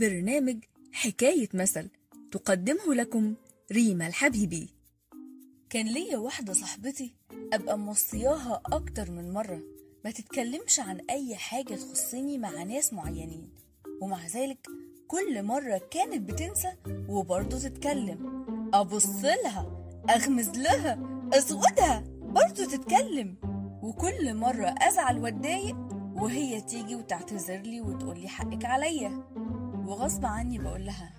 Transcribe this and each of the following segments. برنامج حكاية مثل تقدمه لكم ريما الحبيبي. كان ليا واحدة صاحبتي أبقى موصياها أكتر من مرة ما تتكلمش عن أي حاجة تخصني مع ناس معينين، ومع ذلك كل مرة كانت بتنسى وبرضه تتكلم. أبص لها، أغمز لها، أسودها، برضه تتكلم. وكل مرة أزعل واتضايق وهي تيجي وتعتذر لي وتقول لي حقك عليا، وغصب عني بقول لها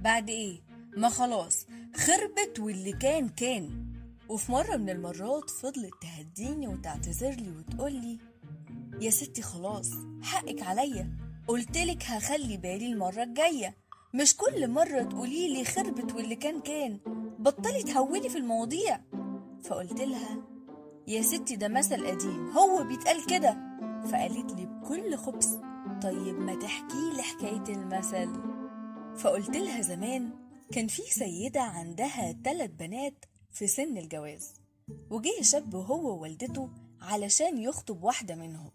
بعد إيه؟ ما خلاص خربت واللي كان كان. وفي مرة من المرات فضلت تهديني وتعتذر لي وتقول لي يا ستي خلاص حقك عليا، قلتلك هخلي بالي المرة الجاية، مش كل مرة تقولي لي خربت واللي كان كان، بطلي تهولي في المواضيع. فقلت لها يا ستي ده مثل قديم هو بيتقال كده. فقالت لي بكل خبث طيب ما تحكي لي حكاية المثل. فقلت لها زمان كان في سيدة عندها 3 بنات في سن الجواز، وجه شاب هو ووالدته علشان يخطب واحدة منهم،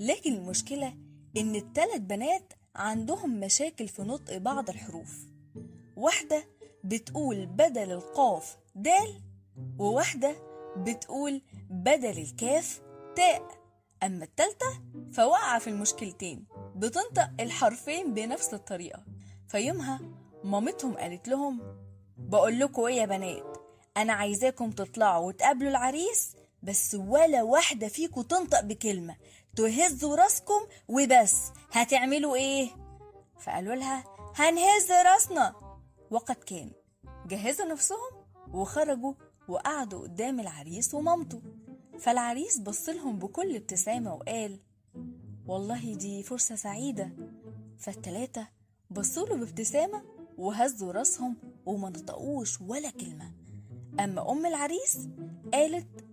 لكن المشكلة ان 3 بنات عندهم مشاكل في نطق بعض الحروف. واحدة بتقول بدل القاف دال، وواحدة بتقول بدل الكاف تاء، اما 3 فوقع في المشكلتين، بتنطق الحرفين بنفس الطريقة. فيومها مامتهم قالت لهم بقول لكم ايه يا بنات، انا عايزاكم تطلعوا وتقابلوا العريس، بس ولا واحدة فيكم تنطق بكلمة، تهزوا راسكم وبس. هتعملوا ايه؟ فقالوا لها هنهز راسنا. وقد كان جهزوا نفسهم وخرجوا وقعدوا قدام العريس ومامته. فالعريس بصلهم بكل ابتسامة وقال والله دي فرصة سعيدة. فال3 بصوله بابتسامة وهزوا راسهم وما نطقوش ولا كلمة. اما ام العريس قالت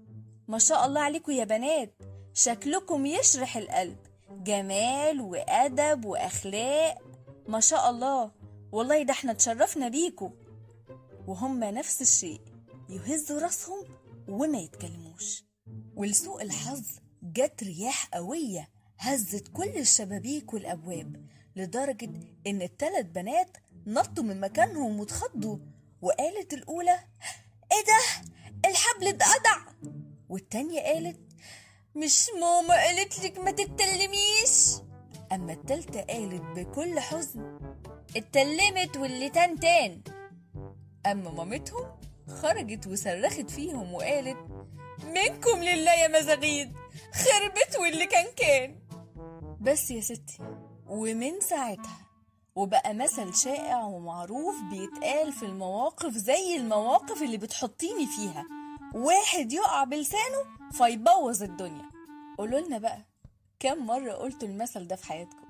ما شاء الله عليكم يا بنات، شكلكم يشرح القلب، جمال وأدب وأخلاق، ما شاء الله، والله ده احنا اتشرفنا بيكم. وهم نفس الشيء يهزوا راسهم وما يتكلموش. ولسوء الحظ جت رياح قوية هزت كل الشبابيك والأبواب، لدرجة ان 3 بنات نطوا من مكانهم واتخضوا. وقالت الأولى ايه ده الحبل اتقطع، والتانية قالت مش ماما قالت لك ما تتكلميش، اما 3 قالت بكل حزن اتكلمت واللي تان تان. اما مامتهم خرجت وصرخت فيهم وقالت منكم لله يا مزاغيد، خربت واللي كان كان. بس يا ستي، ومن ساعتها وبقى مثل شائع ومعروف بيتقال في المواقف زي المواقف اللي بتحطيني فيها، واحد يقع بلسانه فيبوظ الدنيا. قولوا لنا بقى كم مرة قلتوا المثل ده في حياتكم؟